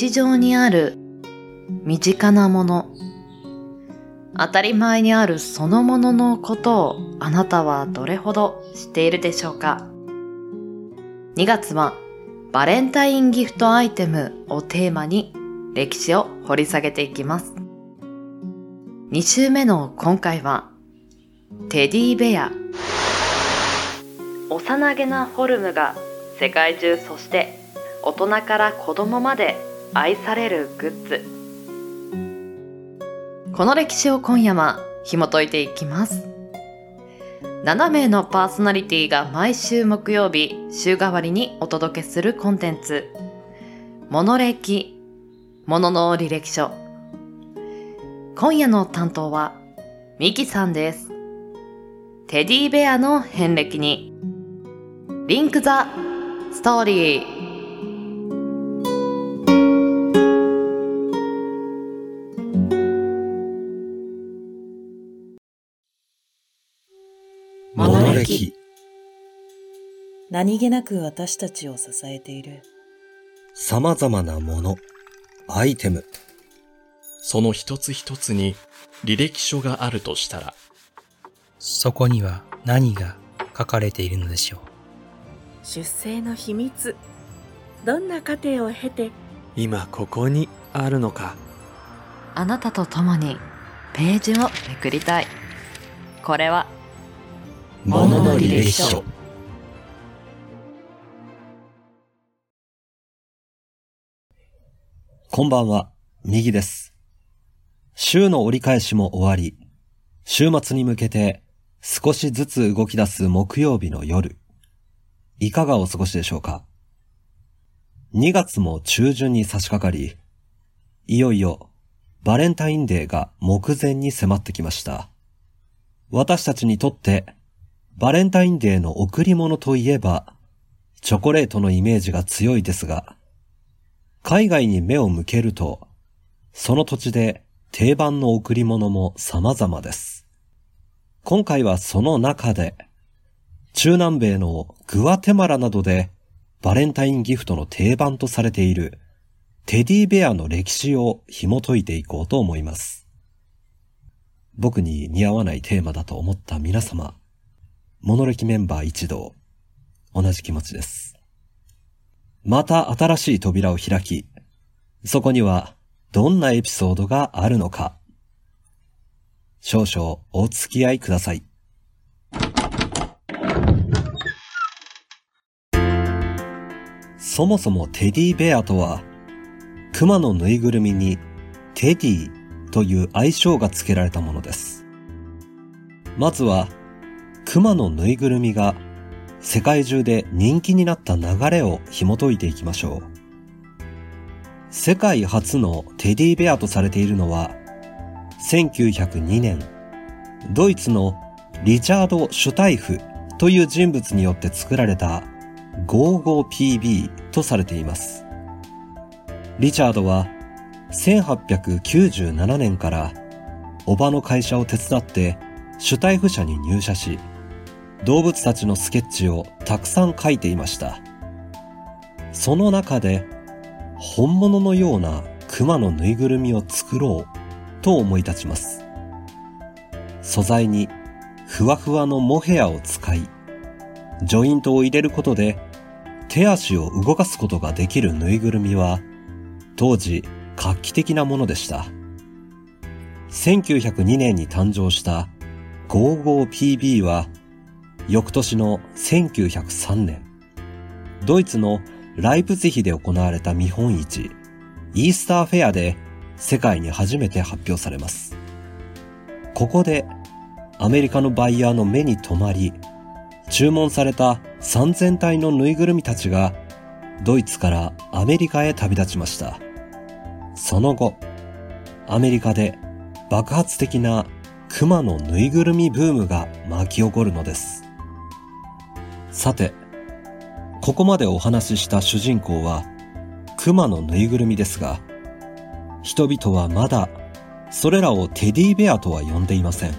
日常にある身近なもの、当たり前にあるそのもののことをあなたはどれほど知っているでしょうか。2月はバレンタインギフトアイテムをテーマに歴史を掘り下げていきます。2週目の今回はテディベア。幼げなフォルムが世界中、そして大人から子供まで愛されるグッズ。この歴史を今夜は紐解いていきます。7名のパーソナリティが毎週木曜日週替わりにお届けするコンテンツ、モノ歴、モノの履歴書。今夜の担当はミキさんです。テディベアの遍歴にリンクザストーリー。何気なく私たちを支えている様々なもの、アイテム、その一つ一つに履歴書があるとしたら、そこには何が書かれているのでしょう。出生の秘密、どんな過程を経て今ここにあるのか。あなたと共にページをめくりたい。これはモノの履歴書。こんばんは、右です。週の折り返しも終わり、週末に向けて少しずつ動き出す木曜日の夜、いかがお過ごしでしょうか。2月も中旬に差し掛かり、いよいよバレンタインデーが目前に迫ってきました。私たちにとってバレンタインデーの贈り物といえば、チョコレートのイメージが強いですが、海外に目を向けると、その土地で定番の贈り物も様々です。今回はその中で、中南米のグアテマラなどでバレンタインギフトの定番とされているテディベアの歴史を紐解いていこうと思います。僕に似合わないテーマだと思った皆様、モノ歴メンバー一同、同じ気持ちです。また新しい扉を開き、そこにはどんなエピソードがあるのか、少々お付き合いください。そもそもテディベアとは、熊のぬいぐるみにテディという愛称が付けられたものです。まずは、熊のぬいぐるみが世界中で人気になった流れを紐解いていきましょう。世界初のテディベアとされているのは、1902年、ドイツのリチャード・シュタイフという人物によって作られた 55PB とされています。リチャードは1897年からおばの会社を手伝ってシュタイフ社に入社し、動物たちのスケッチをたくさん描いていました。その中で、本物のような熊のぬいぐるみを作ろうと思い立ちます。素材にふわふわのモヘアを使い、ジョイントを入れることで手足を動かすことができるぬいぐるみは、当時画期的なものでした。1902年に誕生した55PB は、翌年の1903年、ドイツのライプツィヒで行われた見本市、イースターフェアで世界に初めて発表されます。ここでアメリカのバイヤーの目に留まり、注文された3000体のぬいぐるみたちがドイツからアメリカへ旅立ちました。その後、アメリカで爆発的な熊のぬいぐるみブームが巻き起こるのです。さて、ここまでお話しした主人公は熊のぬいぐるみですが、人々はまだそれらをテディベアとは呼んでいません。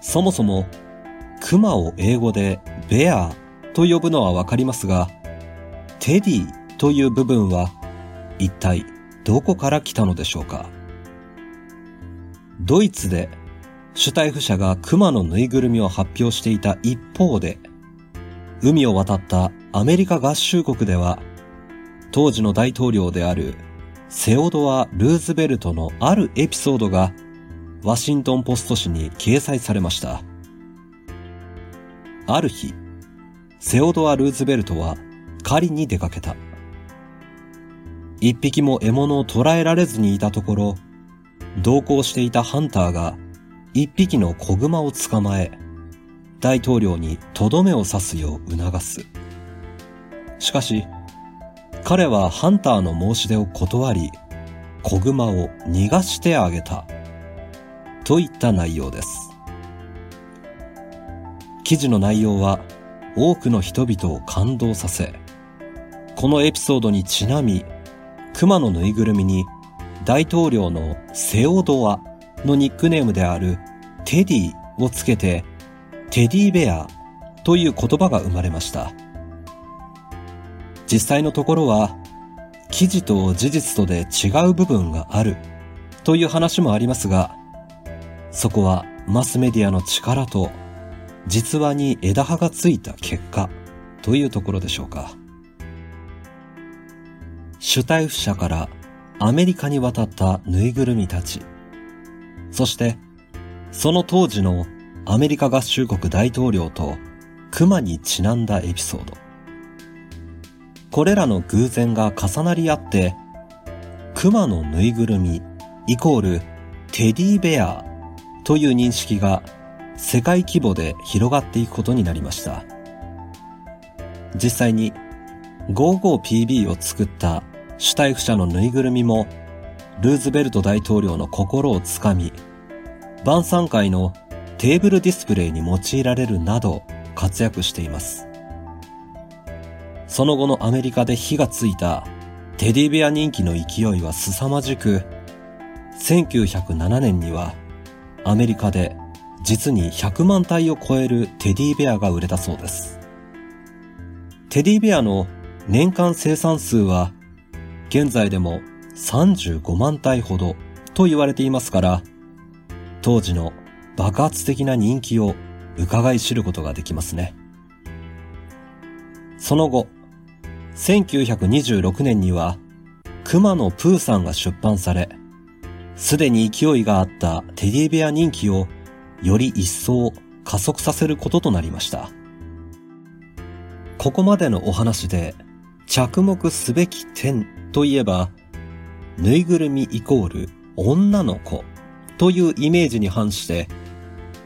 そもそも熊を英語でベアと呼ぶのはわかりますが、テディという部分は一体どこから来たのでしょうか。ドイツでシュタイフ社が熊のぬいぐるみを発表していた一方で、海を渡ったアメリカ合衆国では、当時の大統領であるセオドア・ルーズベルトのあるエピソードがワシントンポスト紙に掲載されました。ある日、セオドア・ルーズベルトは狩りに出かけた。一匹も獲物を捕らえられずにいたところ、同行していたハンターが一匹の子熊を捕まえ、大統領にとどめを刺すよう促す。しかし、彼はハンターの申し出を断り、子熊を逃がしてあげた。といった内容です。記事の内容は多くの人々を感動させ、このエピソードにちなみ、熊のぬいぐるみに大統領のセオドアのニックネームであるテディをつけて、テディベアという言葉が生まれました。実際のところは、記事と事実とで違う部分があるという話もありますが、そこはマスメディアの力と実話に枝葉がついた結果というところでしょうか。シュタイフ社からアメリカに渡ったぬいぐるみたち、そしてその当時のアメリカ合衆国大統領と熊にちなんだエピソード、これらの偶然が重なり合って熊のぬいぐるみイコールテディベアという認識が世界規模で広がっていくことになりました。実際に 55PB を作ったシュタイフ社のぬいぐるみもルーズベルト大統領の心をつかみ、晩餐会のテーブルディスプレイに用いられるなど活躍しています。その後のアメリカで火がついたテディベア人気の勢いは凄まじく、1907年にはアメリカで実に100万体を超えるテディベアが売れたそうです。テディベアの年間生産数は現在でも35万体ほどと言われていますから、当時の爆発的な人気を伺い知ることができますね。その後、1926年には熊のプーさんが出版され、すでに勢いがあったテディベア人気をより一層加速させることとなりました。ここまでのお話で着目すべき点といえば、ぬいぐるみイコール女の子というイメージに反して、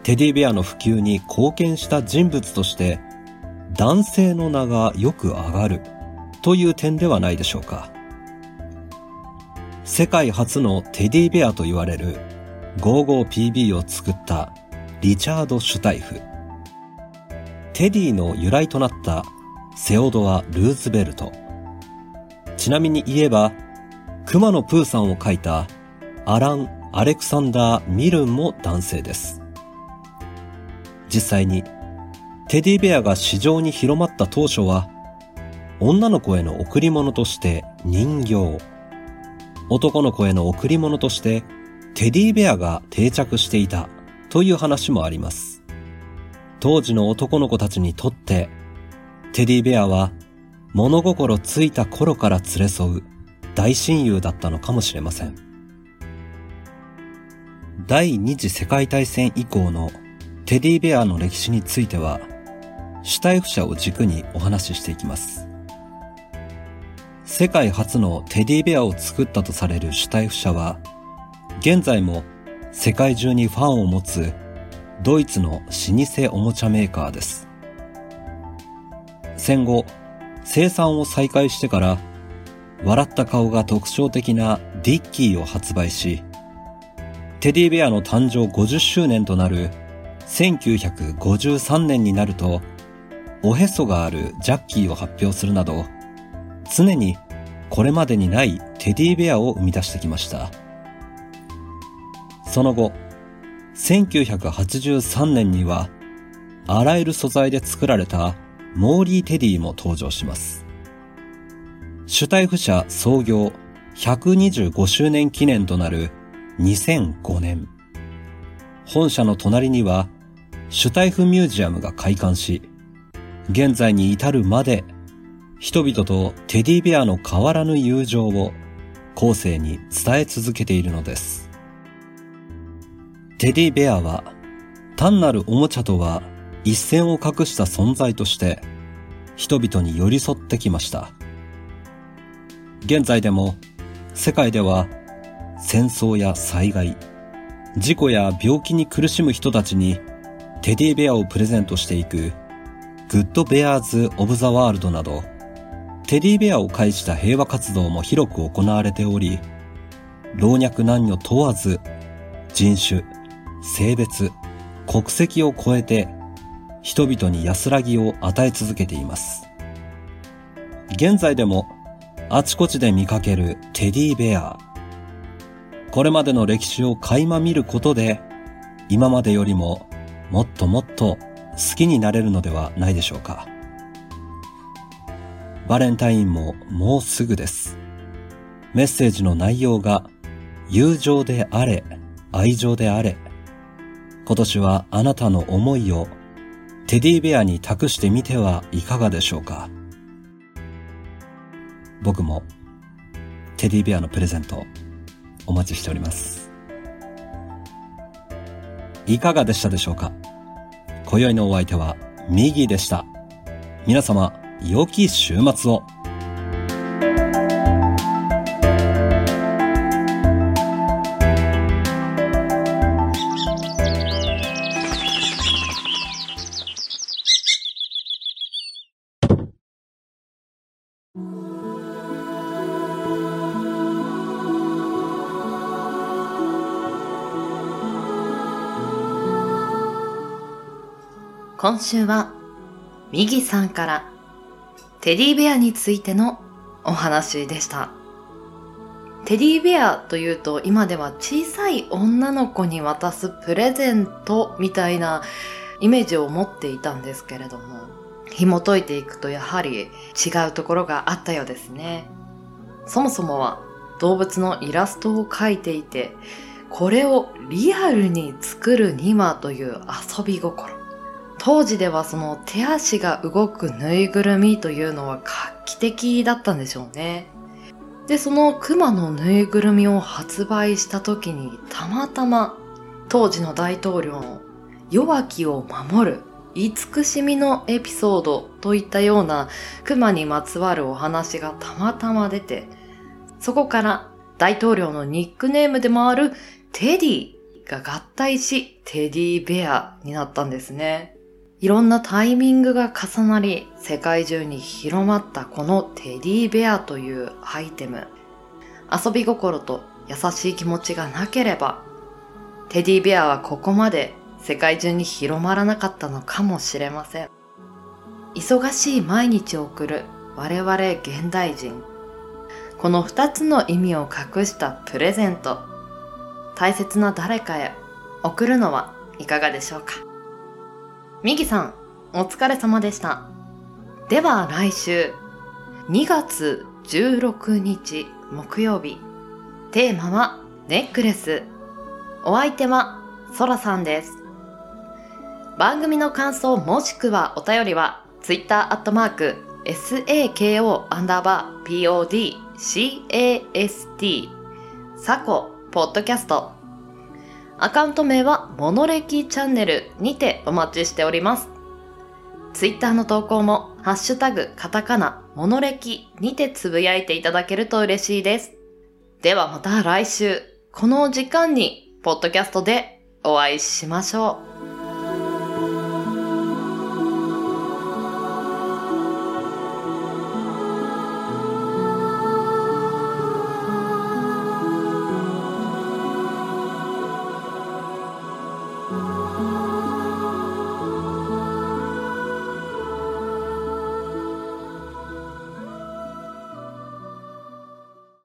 テディベアの普及に貢献した人物として男性の名がよく上がるという点ではないでしょうか。世界初のテディベアと言われる 55PB を作ったリチャード・シュタイフ、テディの由来となったセオドア・ルーズベルト、ちなみに言えば熊のプーさんを描いたアラン・アレクサンダー・ミルンも男性です。実際にテディベアが市場に広まった当初は、女の子への贈り物として人形、男の子への贈り物としてテディベアが定着していたという話もあります。当時の男の子たちにとってテディベアは物心ついた頃から連れ添う大親友だったのかもしれません。第二次世界大戦以降のテディベアの歴史については、シュタイフ社を軸にお話ししていきます。世界初のテディベアを作ったとされるシュタイフ社は、現在も世界中にファンを持つドイツの老舗おもちゃメーカーです。戦後生産を再開してから、笑った顔が特徴的なディッキーを発売し、テディベアの誕生50周年となる1953年になると、おへそがあるジャッキーを発表するなど、常にこれまでにないテディベアを生み出してきました。その後、1983年にはあらゆる素材で作られたモーリーテディも登場します。シュタイフ社創業125周年記念となる2005年、本社の隣にはシュタイフミュージアムが開館し、現在に至るまで人々とテディベアの変わらぬ友情を後世に伝え続けているのです。テディベアは単なるおもちゃとは一線を画した存在として人々に寄り添ってきました。現在でも世界では戦争や災害、事故や病気に苦しむ人たちにテディベアをプレゼントしていくグッドベアーズ・オブ・ザ・ワールドなどテディベアを介した平和活動も広く行われており、老若男女問わず人種、性別、国籍を超えて人々に安らぎを与え続けています。現在でもあちこちで見かけるテディベア、これまでの歴史を垣間見ることで今までよりももっともっと好きになれるのではないでしょうか。バレンタインももうすぐです。メッセージの内容が友情であれ愛情であれ、今年はあなたの思いをテディベアに託してみてはいかがでしょうか。僕もテディベアのプレゼントお待ちしております。いかがでしたでしょうか。今宵のお相手はミギでした。皆様良き週末を。今週はミギさんからテディベアについてのお話でした。テディベアというと今では小さい女の子に渡すプレゼントみたいなイメージを持っていたんですけれども、紐解いていくとやはり違うところがあったようですね。そもそもは動物のイラストを描いていて、これをリアルに作るにはという遊び心。当時ではその手足が動くぬいぐるみというのは画期的だったんでしょうね。で、そのクマのぬいぐるみを発売した時にたまたま当時の大統領の弱きを守る慈しみのエピソードといったようなクマにまつわるお話がたまたま出て、そこから大統領のニックネームでもあるテディが合体しテディベアになったんですね。いろんなタイミングが重なり、世界中に広まったこのテディベアというアイテム。遊び心と優しい気持ちがなければ、テディベアはここまで世界中に広まらなかったのかもしれません。忙しい毎日を送る我々現代人。この2つの意味を隠したプレゼント。大切な誰かへ贈るのはいかがでしょうか。ミギさん、お疲れ様でした。では来週、2月16日木曜日、テーマはネックレス。お相手はソラさんです。番組の感想もしくはお便りは Twitter@SAKO_PODCAST サコポッドキャスト。アカウント名はモノレキチャンネルにてお待ちしております。ツイッターの投稿もハッシュタグカタカナモノレキにてつぶやいていただけると嬉しいです。ではまた来週この時間にポッドキャストでお会いしましょう。